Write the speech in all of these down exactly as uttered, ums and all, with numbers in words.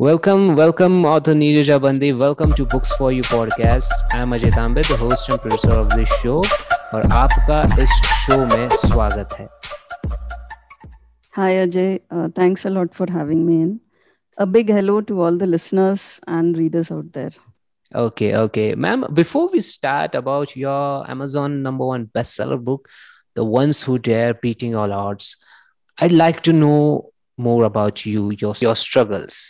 Welcome, welcome, author Neerja Bandi. Welcome to Books for You podcast. I am Ajay Tambe, the host and producer of this show. और आपका इस show में स्वागत है. Hi Ajay, uh, thanks a lot for having me in. A big hello to all the listeners and readers out there. Okay, okay, ma'am. Before we start about your Amazon number one bestseller book, The Ones Who Dare, Beating All Odds, I'd like to know more about you, your your struggles.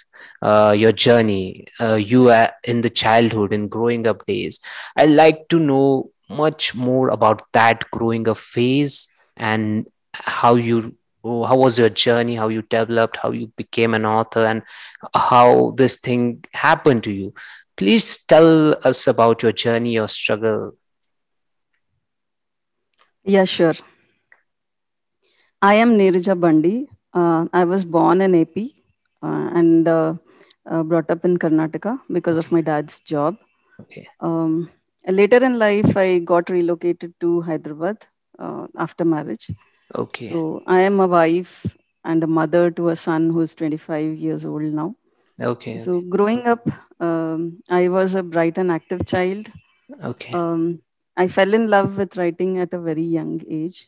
Uh, your journey, uh, you are in the childhood and growing up days. I'd like to know much more about that growing up phase and how you, how was your journey, how you developed, how you became an author, and how this thing happened to you. Please tell us about your journey, your struggle. Yeah, sure. I am Neerja Bandi. Uh, I was born in A P uh, and uh, Uh, brought up in Karnataka because of my dad's job. Okay. Um, later in life, I got relocated to Hyderabad uh, after marriage. Okay. So I am a wife and a mother to a son who is twenty-five years old now. Okay. So okay. Growing up, um, I was a bright and active child. Okay. Um, I fell in love with writing at a very young age.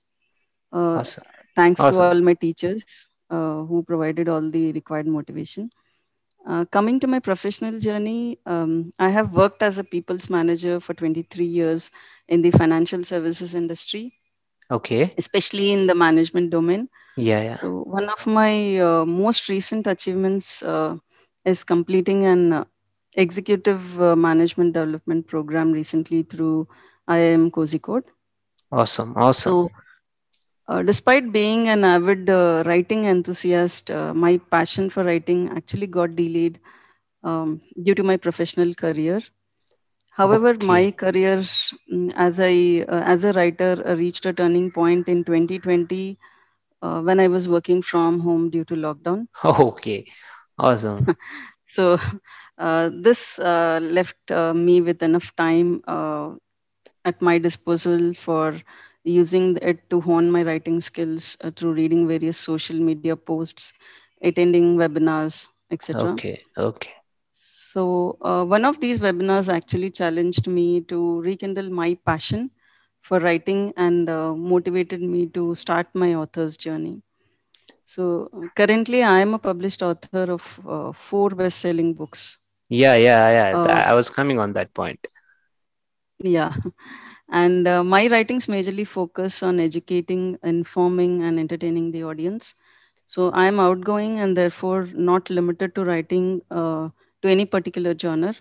Uh, awesome. Thanks awesome. to all my teachers uh, who provided all the required motivation. Uh, coming to my professional journey, um, I have worked as a people's manager for twenty-three years in the financial services industry. Okay. Especially in the management domain. Yeah. yeah. So one of my uh, most recent achievements uh, is completing an uh, executive uh, management development program recently through I I M Kozhikode. Awesome. Awesome. So, Uh, despite being an avid uh, writing enthusiast, uh, my passion for writing actually got delayed um, due to my professional career. However, okay. my career as I uh, as a writer uh, reached a turning point in twenty twenty uh, when I was working from home due to lockdown. Okay, awesome. So uh, this uh, left uh, me with enough time uh, at my disposal for using it to hone my writing skills uh, through reading various social media posts, attending webinars, et cetera. Okay, okay. So uh, one of these webinars actually challenged me to rekindle my passion for writing and uh, motivated me to start my author's journey. So currently I am a published author of uh, four best-selling books. Yeah, yeah, yeah. Uh, I was coming on that point. Yeah. And uh, my writings majorly focus on educating, informing, and entertaining the audience. So I am outgoing and therefore not limited to writing uh, to any particular genre.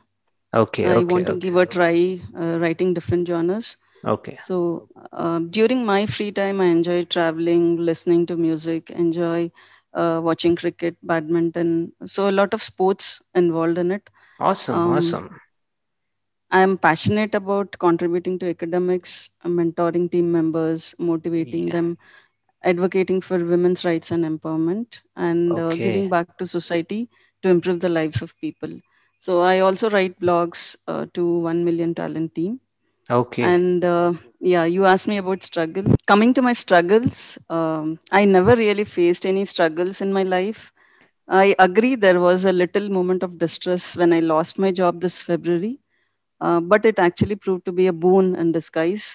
Okay. I okay, want to okay, give a try uh, writing different genres. Okay. So uh, during my free time, I enjoy traveling, listening to music, enjoy uh, watching cricket, badminton. So a lot of sports involved in it. Awesome. Um, awesome. I am passionate about contributing to academics, mentoring team members, motivating yeah. them, advocating for women's rights and empowerment, and okay. uh, giving back to society to improve the lives of people. So I also write blogs uh, to One Million Talent Team. Okay. And uh, yeah, you asked me about struggle. Coming to my struggles, um, I never really faced any struggles in my life. I agree there was a little moment of distress when I lost my job this February. Uh, but it actually proved to be a boon in disguise.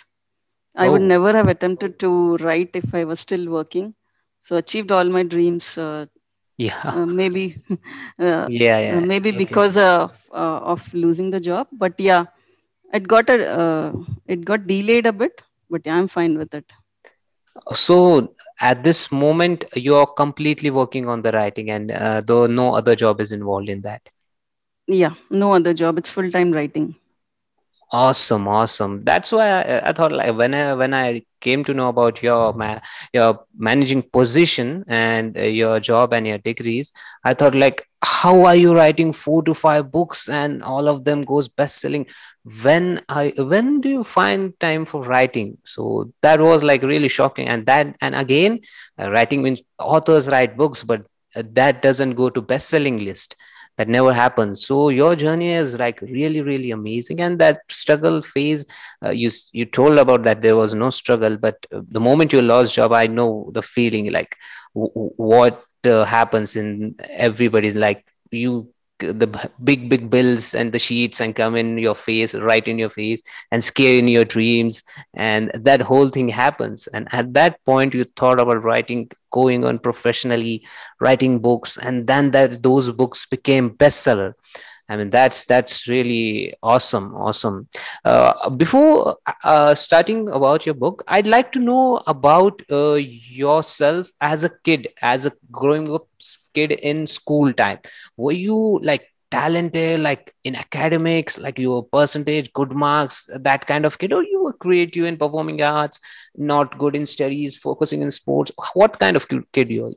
I oh. would never have attempted to write if I was still working. So achieved all my dreams. Uh, yeah. Uh, maybe. Uh, yeah, yeah. Uh, maybe okay. because uh, uh, of losing the job. But yeah, it got a uh, it got delayed a bit. But yeah, I'm fine with it. So at this moment, you are completely working on the writing, and uh, though no other job is involved in that. Yeah, no other job. It's full time writing. Awesome, awesome. That's why I, I thought like when I when I came to know about your ma- your managing position and uh, your job and your degrees, I thought like, how are you writing four to five books and all of them goes best selling? When I when do you find time for writing? So that was like really shocking. And that and again, uh, writing means authors write books, but uh, that doesn't go to best selling list. That never happens. So your journey is like really, really amazing. And that struggle phase, uh, you you told about that there was no struggle, but the moment you lost job, I know the feeling like w- what uh, happens in everybody's like you the big, big bills and the sheets and come in your face, right in your face, and scare in your dreams. And that whole thing happens. And at that point, you thought about writing, going on professionally, writing books. And then that those books became bestseller. I mean, that's that's really awesome, awesome. Uh, before uh, starting about your book, I'd like to know about uh, yourself as a kid, as a growing up kid in school time. Were you like talented, like in academics, like your percentage, good marks, that kind of kid? Or you were creative in performing arts, not good in studies, focusing in sports? What kind of kid you were?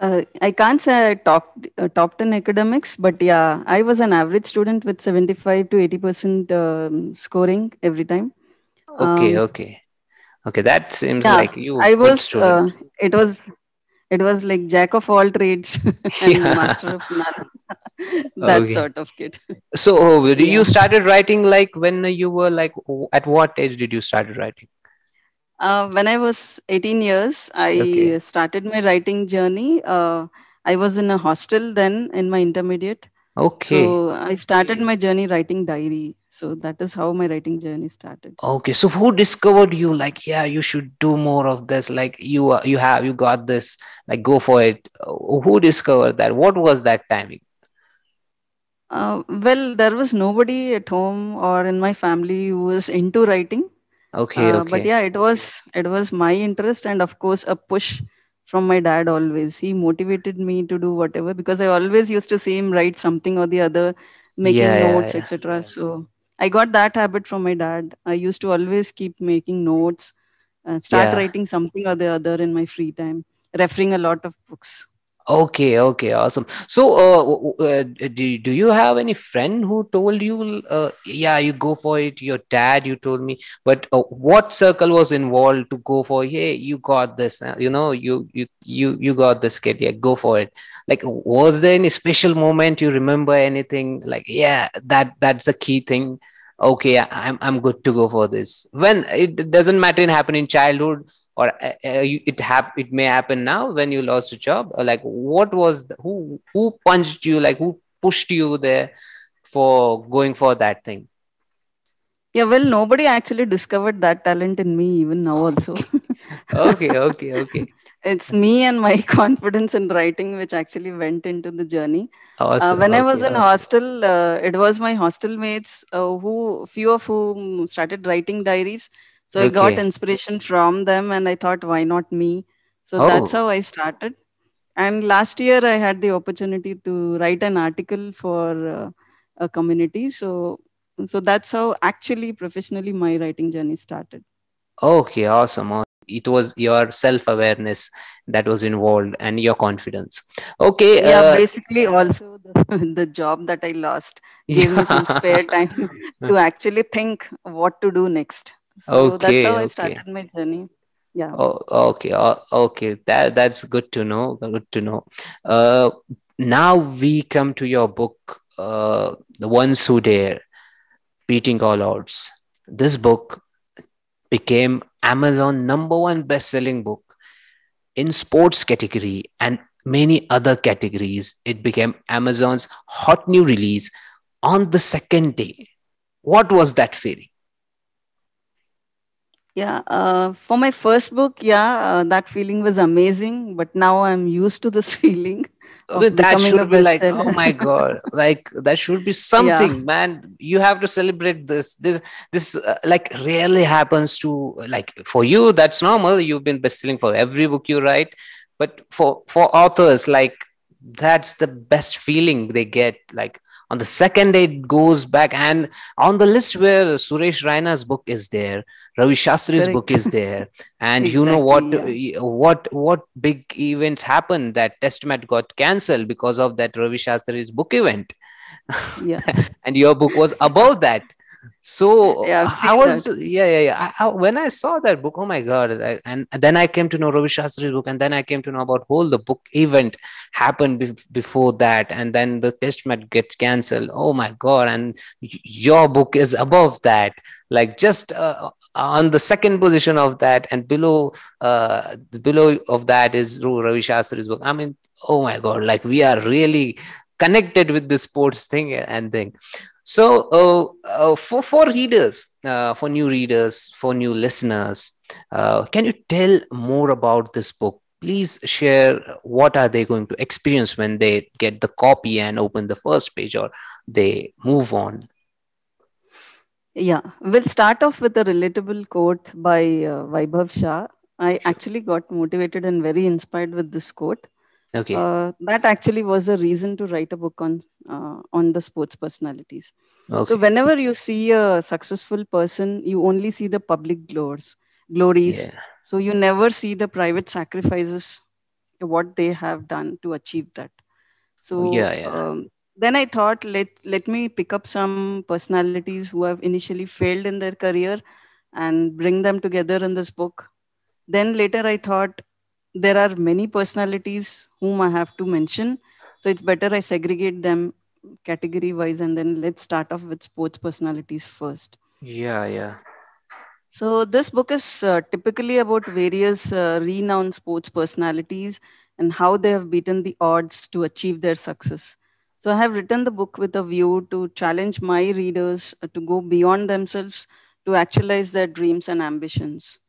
Uh, I can't say I topped, uh, topped in academics, but yeah, I was an average student with seventy-five to eighty percent um, scoring every time. Okay, um, okay. Okay, that seems yeah, like you. I was, uh, it was, it was like jack of all trades and yeah. master of none. That okay. sort of kid. So uh, you yeah. started writing like when you were like, at what age did you start writing? Uh, when I was eighteen years, I okay. started my writing journey. Uh, I was in a hostel then in my intermediate. Okay. So I started my journey writing diary. So that is how my writing journey started. Okay. So who discovered you? Like, yeah, you should do more of this. Like you, uh, you have, you got this. Like, go for it. Who discovered that? What was that timing? Uh, well, there was nobody at home or in my family who was into writing. Okay, uh, okay. But yeah, it was it was my interest and of course a push from my dad always. He motivated me to do whatever because I always used to see him write something or the other, making yeah, notes, yeah, et cetera. Yeah. So I got that habit from my dad. I used to always keep making notes, uh, start yeah. writing something or the other in my free time, referring a lot of books. Okay, okay, awesome. So, uh, uh, do, do you have any friend who told you, uh, yeah, you go for it, your dad, you told me, but uh, what circle was involved to go for, hey, you got this, uh, you know, you, you, you, you got this kid, yeah, go for it. Like, was there any special moment you remember anything like, yeah, that, that's a key thing. Okay, I'm, I'm good to go for this. When it doesn't matter, it happened in childhood. Or uh, it hap it may happen now when you lost a job. Or like, what was the, who who punched you? Like, who pushed you there for going for that thing? Yeah, well, nobody actually discovered that talent in me even now also. okay, okay, okay. It's me and my confidence in writing which actually went into the journey. Awesome, uh, when okay, I was in awesome. hostel, uh, it was my hostel mates uh, who few of whom started writing diaries. So okay. I got inspiration from them and I thought, why not me? So oh. that's how I started. And last year I had the opportunity to write an article for uh, a community. So, so that's how actually professionally my writing journey started. Okay, awesome. It was your self-awareness that was involved and your confidence. Okay. Yeah, uh, basically also the, the job that I lost gave yeah. me some spare time to actually think what to do next. So okay, that's how okay. I started my journey. Yeah. Oh, okay. Oh, okay. That that's good to know. Good to know. Uh, now we come to your book, uh, The Ones Who Dare, Beating All Odds. This book became Amazon number one best-selling book in sports category and many other categories. It became Amazon's hot new release on the second day. What was that feeling? Yeah, uh, for my first book, yeah, uh, that feeling was amazing. But now I'm used to this feeling. But that should be like, oh my God, like that should be something, yeah. man. You have to celebrate this. This, this uh, like rarely happens to like for you. That's normal. You've been bestselling for every book you write. But for for authors, like that's the best feeling they get. Like on the second day, it goes back and on the list where Suresh Raina's book is there. Ravi Shastri's Correct. book is there. And exactly, you know what, yeah. what, what big events happened that Testament got cancelled because of that Ravi Shastri's book event. Yeah. And your book was about that. So yeah, I was, that. yeah, yeah, yeah. I, I, when I saw that book, oh my God. I, and then I came to know Ravi Shastri's book and then I came to know about whole the book event happened be before that. And then the Testament gets cancelled. Oh my God. And your book is above that. Like just... Uh, on the second position of that and below uh, below of that is Ravi Shastri's book. I mean, oh my God, like we are really connected with the sports thing and thing. So uh, uh, for, for readers, uh, for new readers, for new listeners, uh, can you tell more about this book? Please share what are they going to experience when they get the copy and open the first page or they move on. Yeah, we'll start off with a relatable quote by uh, Vaibhav Shah. I actually got motivated and very inspired with this quote. Okay, uh, that actually was a reason to write a book on uh, on the sports personalities. Okay. So whenever you see a successful person, you only see the public glories. glories. Yeah. So you never see the private sacrifices, what they have done to achieve that. So yeah, yeah. Um, then I thought, let, let me pick up some personalities who have initially failed in their career and bring them together in this book. Then later I thought there are many personalities whom I have to mention. So it's better I segregate them category wise and then let's start off with sports personalities first. Yeah, yeah. So this book is uh, typically about various uh, renowned sports personalities and how they have beaten the odds to achieve their success. So I have written the book with a view to challenge my readers to go beyond themselves to actualize their dreams and ambitions.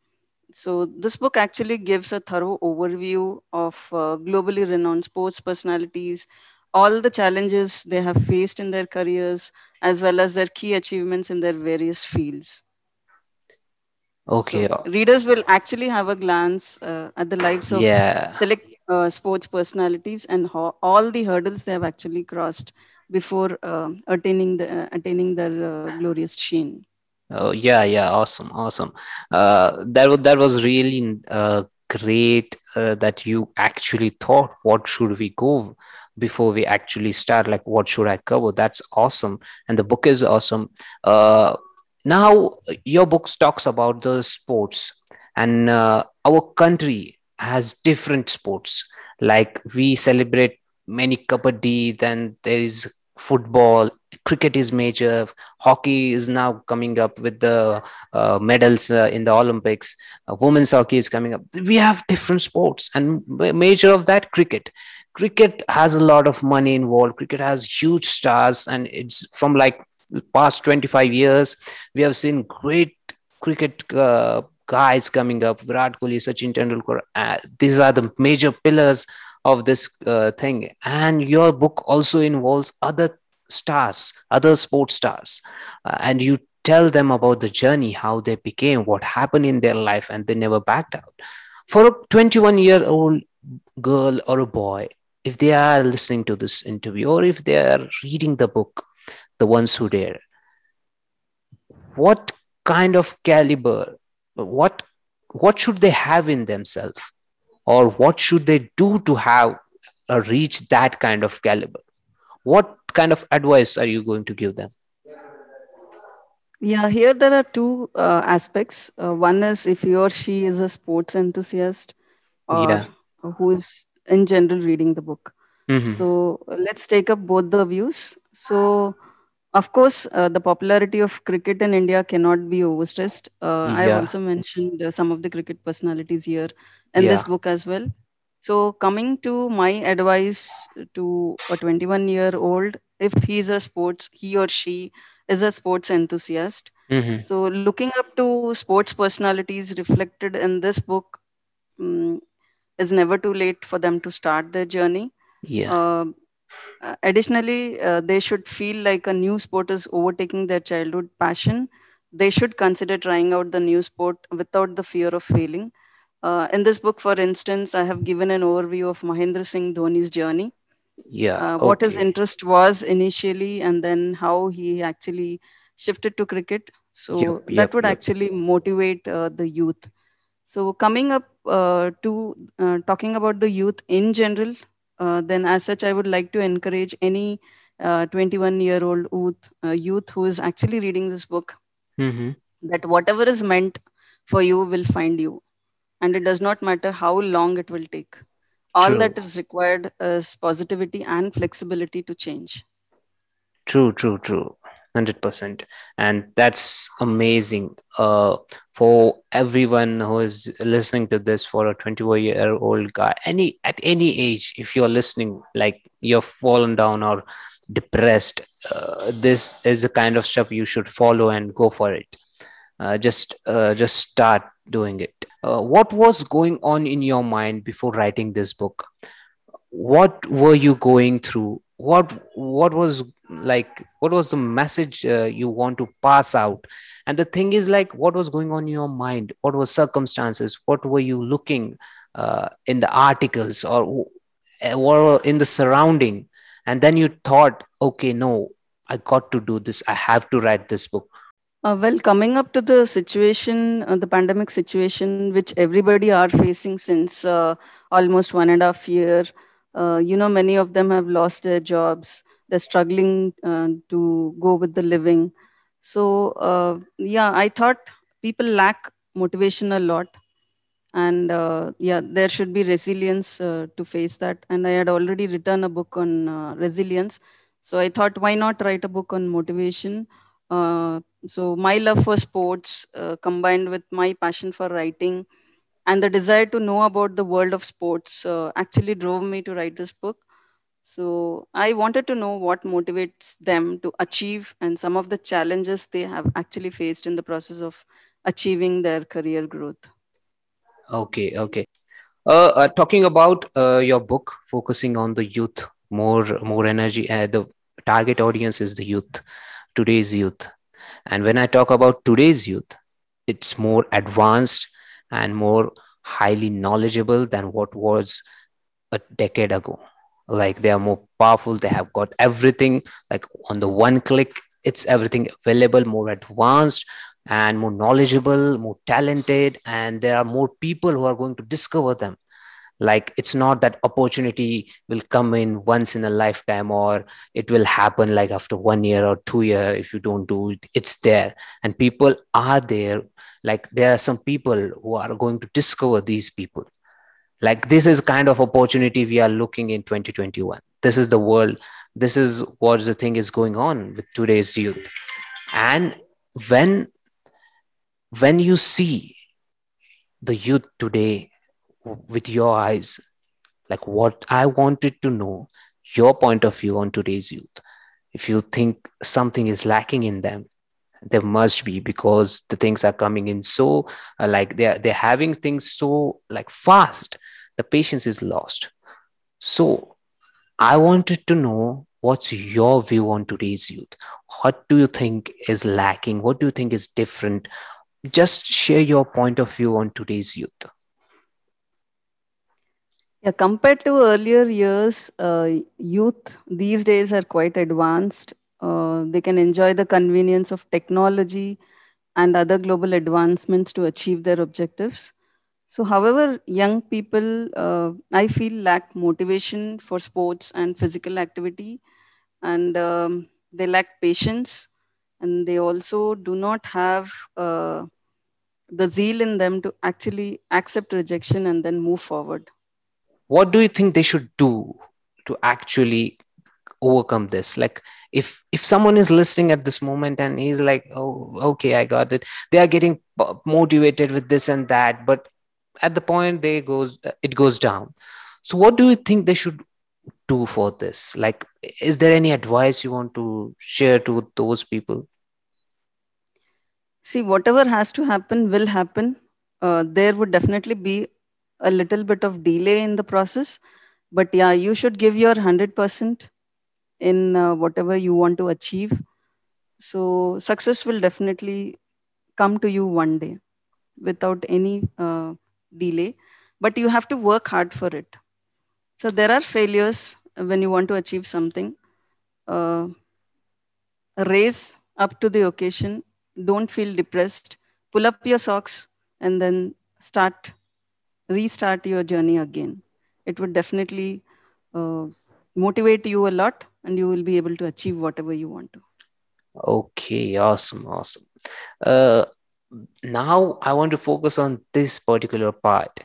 So this book actually gives a thorough overview of uh, globally renowned sports personalities, all the challenges they have faced in their careers, as well as their key achievements in their various fields. Okay. So readers will actually have a glance uh, at the lives of yeah. select Uh, sports personalities and ho- all the hurdles they have actually crossed before uh, attaining the uh, attaining their uh, glorious sheen. Oh yeah, yeah, awesome, awesome. Uh, that w- that was really uh, great uh, that you actually thought what should we go before we actually start. Like what should I cover? That's awesome, and the book is awesome. Uh, now your book talks about the sports and uh, our country has different sports. Like we celebrate many kabaddi, then there is football, cricket is major, hockey is now coming up with the uh, medals uh, in the Olympics, uh, women's hockey is coming up. We have different sports and major of that cricket. Cricket has a lot of money involved. Cricket has huge stars and it's from like past twenty-five years, we have seen great cricket uh, guys coming up, Virat Kohli, Sachin Tendulkar, uh, these are the major pillars of this uh, thing. And your book also involves other stars, other sports stars. Uh, and you tell them about the journey, how they became, what happened in their life, and they never backed out. For a twenty-one-year-old girl or a boy, if they are listening to this interview or if they are reading the book, The Ones Who Dare, what kind of caliber What what should they have in themselves, or what should they do to have uh, reach that kind of caliber? What kind of advice are you going to give them? Yeah, here there are two uh, aspects. Uh, one is if he or she is a sports enthusiast or yeah. who is in general reading the book. Mm-hmm. So let's take up both the views. So of course, uh, the popularity of cricket in India cannot be overstressed. Uh, yeah. I've also mentioned uh, some of the cricket personalities here in yeah. this book as well. So coming to my advice to a twenty-one-year-old, if he's a sports, he or she is a sports enthusiast. Mm-hmm. So looking up to sports personalities reflected in this book um, is never too late for them to start their journey. Yeah. Uh, Uh, additionally, uh, they should feel like a new sport is overtaking their childhood passion. They should consider trying out the new sport without the fear of failing. Uh, in this book, for instance, I have given an overview of Mahendra Singh Dhoni's journey. Yeah. Uh, okay. What his interest was initially and then how he actually shifted to cricket. So yep, that yep, would yep. actually motivate uh, the youth. So coming up uh, to uh, talking about the youth in general, Uh, then as such, I would like to encourage any twenty-one-year-old uh, youth, uh, youth who is actually reading this book, mm-hmm. that whatever is meant for you will find you. And it does not matter how long it will take. All true. That is required is positivity and flexibility to change. True, true, true. one hundred percent. And that's amazing uh, for everyone who is listening to this, for a twenty-one year old guy, any at any age, if you're listening, like you're fallen down or depressed, uh, this is the kind of stuff you should follow and go for it. Uh, just uh, just start doing it. Uh, what was going on in your mind before writing this book? What were you going through? What what was like? What was the message uh, you want to pass out? And the thing is, like, what was going on in your mind? What were circumstances? What were you looking uh, in the articles or were in the surrounding? And then you thought, okay, no, I got to do this. I have to write this book. Uh, well, coming up to the situation, uh, the pandemic situation, which everybody are facing since uh, almost one and a half year. Uh, you know, many of them have lost their jobs. They're struggling uh, to go with the living. So, uh, yeah, I thought people lack motivation a lot. And, uh, yeah, there should be resilience uh, to face that. And I had already written a book on uh, resilience. So I thought, why not write a book on motivation? Uh, so my love for sports uh, combined with my passion for writing and the desire to know about the world of sports uh, actually drove me to write this book. So I wanted to know what motivates them to achieve and some of the challenges they have actually faced in the process of achieving their career growth. Okay, okay. Uh, uh, talking about uh, your book, focusing on the youth, more, more energy. Uh, the target audience is the youth, today's youth. And when I talk about today's youth, it's more advanced and more highly knowledgeable than what was a decade ago. Like they are more powerful. They have got everything like on the one click. It's everything available, more advanced and more knowledgeable, more talented. And there are more people who are going to discover them. Like it's not that opportunity will come in once in a lifetime or it will happen like after one year or two years if you don't do it. It's there and people are there. Like there are some people who are going to discover these people. Like this is kind of opportunity we are looking in twenty twenty-one. This is the world. This is what the thing is going on with today's youth. And when, when you see the youth today with your eyes, like what I wanted to know, your point of view on today's youth. If you think something is lacking in them, there must be, because the things are coming in so uh, like they're they're having things so like fast, the patience is lost. So I wanted to know what's your view on today's youth. What do you think is lacking? What do you think is different? Just share your point of view on today's youth. Yeah, compared to earlier years, uh, youth these days are quite advanced. Uh, they can enjoy the convenience of technology and other global advancements to achieve their objectives. So, however, young people, uh, I feel, lack motivation for sports and physical activity, and um, they lack patience, and they also do not have uh, the zeal in them to actually accept rejection and then move forward. What do you think they should do to actually overcome this? Like, If if someone is listening at this moment and he's like, oh, okay, I got it. They are getting motivated with this and that, but at the point they goes, it goes down. So what do you think they should do for this? Like, is there any advice you want to share to those people? See, whatever has to happen will happen. Uh, there would definitely be a little bit of delay in the process, but yeah, you should give your one hundred percent. In uh, whatever you want to achieve. So success will definitely come to you one day without any uh, delay, but you have to work hard for it. So there are failures when you want to achieve something. Uh, raise up to the occasion. Don't feel depressed. Pull up your socks and then start, restart your journey again. It would definitely uh, motivate you a lot. And you will be able to achieve whatever you want to. Okay, awesome, awesome. Uh, now I want to focus on this particular part,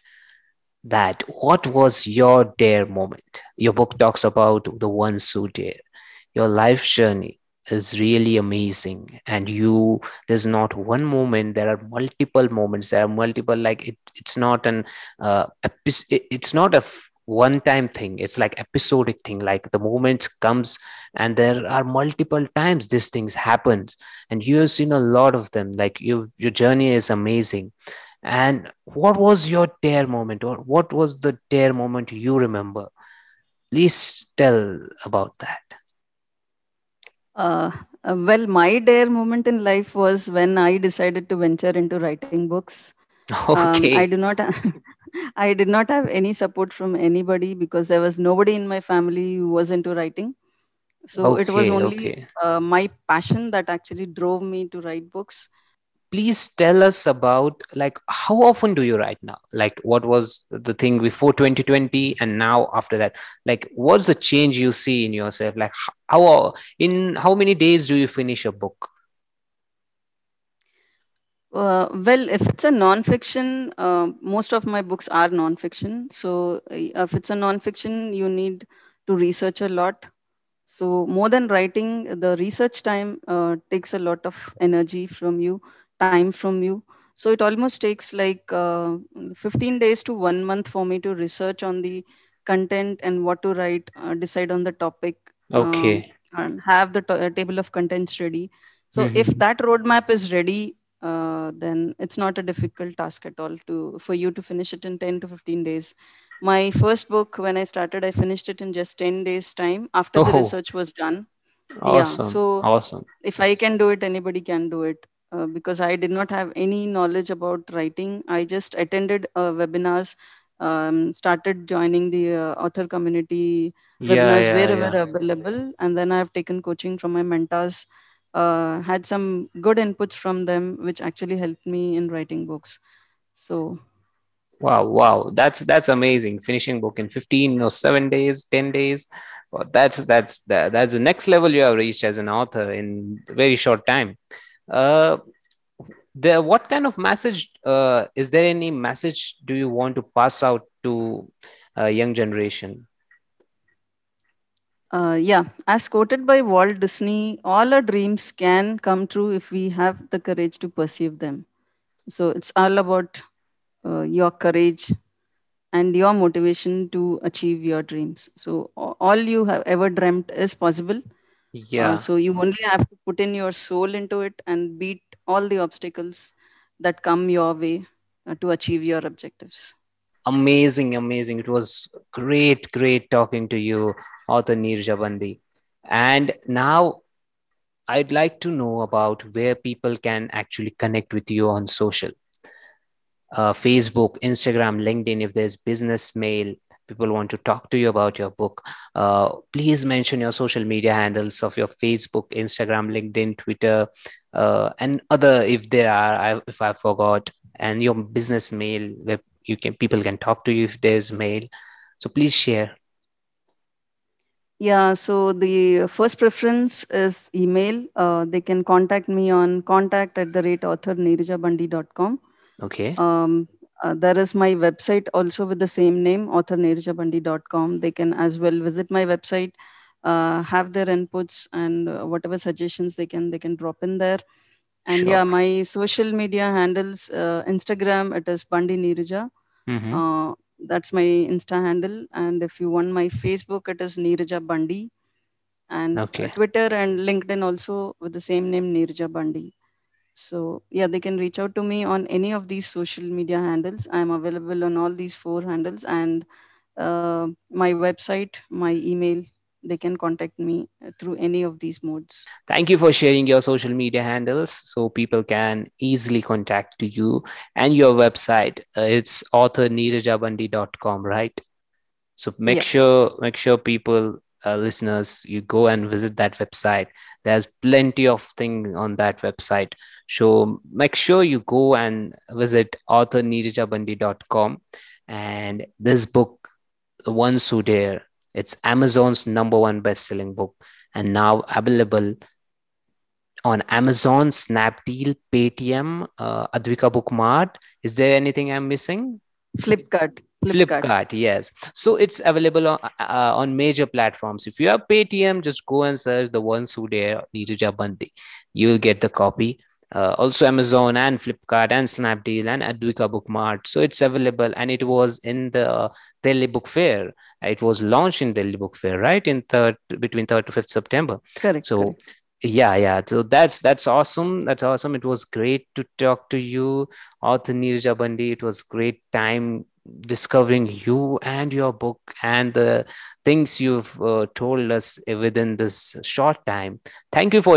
that what was your dare moment? Your book talks about the ones who dare, your life journey, is really amazing. And you, there's not one moment, there are multiple moments, there are multiple, like it, it's not an, uh, it's not a one-time thing. It's like episodic thing, like the moments comes and there are multiple times these things happen. And you've seen a lot of them, like you've, your journey is amazing. And what was your dare moment, or what was the dare moment you remember? Please tell about that. Uh, well, my dare moment in life was when I decided to venture into writing books. Okay. Um, I do not, I did not have any support from anybody because there was nobody in my family who was into writing. So okay, it was only okay. uh, my passion that actually drove me to write books. Please tell us about, like, how often do you write now? Like, what was the thing before twenty twenty and now after that? Like, what's the change you see in yourself? Like, how, in how many days do you finish a book? Uh, well, if it's a non-fiction, uh, most of my books are non-fiction. So if it's a non-fiction, you need to research a lot. So more than writing, the research time uh, takes a lot of energy from you. time from you. So it almost takes like uh, fifteen days to one month for me to research on the content and what to write, uh, decide on the topic, okay, um, and have the t table of contents ready. So mm-hmm. if that roadmap is ready, uh, then it's not a difficult task at all to for you to finish it in ten to fifteen days. My first book, when I started, I finished it in just ten days time after oh. the research was done. Awesome. Yeah, so awesome. If I can do it, anybody can do it. Uh, because I did not have any knowledge about writing. I just attended uh, webinars, um, started joining the uh, author community yeah, webinars yeah, wherever yeah. available. And then I've taken coaching from my mentors, uh, had some good inputs from them, which actually helped me in writing books. So, wow, wow. That's, that's amazing. Finishing book in fifteen or seven days, ten days. Well, that's, that's, that, that's the next level you have reached as an author in very short time. Uh, there, what kind of message, uh, is there any message do you want to pass out to a uh, young generation? Uh, yeah, as quoted by Walt Disney, all our dreams can come true if we have the courage to perceive them. So it's all about uh, your courage and your motivation to achieve your dreams. So all you have ever dreamt is possible. Yeah. Uh, so you only have to put in your soul into it and beat all the obstacles that come your way uh, to achieve your objectives. Amazing, amazing. It was great, great talking to you, author Neerja Bandi. And now I'd like to know about where people can actually connect with you on social. Uh, Facebook, Instagram, LinkedIn, if there's business mail. People want to talk to you about your book, uh, please mention your social media handles of your Facebook, Instagram, LinkedIn, Twitter, uh, and other, if there are, I, if I forgot, and your business mail where you can, people can talk to you if there's mail. So please share. Yeah. So the first preference is email. Uh, they can contact me on contact at the rate author neerja bandi dot com. Okay. Um, Uh, there is my website also with the same name, author neerja bandi dot com. They can as well visit my website, uh, have their inputs and uh, whatever suggestions they can, they can drop in there. And sure. yeah, my social media handles, uh, Instagram, it is Bandi Neerja. Mm-hmm. Uh, that's my Insta handle. And if you want my Facebook, it is Neerja Bandi. And okay. Twitter and LinkedIn also with the same name, Neerja Bandi. So yeah, they can reach out to me on any of these social media handles. I'm available on all these four handles and uh, my website, my email, they can contact me through any of these modes. Thank you for sharing your social media handles so people can easily contact you and your website. Uh, it's author neerja bandi dot com, right? So make yeah. sure, make sure people, uh, listeners, you go and visit that website. There's plenty of things on that website. So make sure you go and visit author neerja bandi dot com. And this book, The Ones Who Dare, it's Amazon's number one best-selling book and now available on Amazon, Snapdeal, Paytm, uh, Advika Bookmart. Is there anything I'm missing? Flipkart. Flipkart. Flipkart, yes. So it's available on, uh, on major platforms. If you have Paytm, just go and search The Ones Who Dare, Neerja Bandi. You will get the copy. Uh, also Amazon and Flipkart and Snapdeal and Advika Bookmart. So it's available, and it was in the uh, Delhi Book Fair. It was launched in Delhi Book Fair, right? In third, between third to fifth September. Correct. So correct. Yeah, yeah. So that's that's awesome. That's awesome. It was great to talk to you, author Neerja Bandi. It was great time discovering you and your book and the things you've uh, told us within this short time. Thank you for your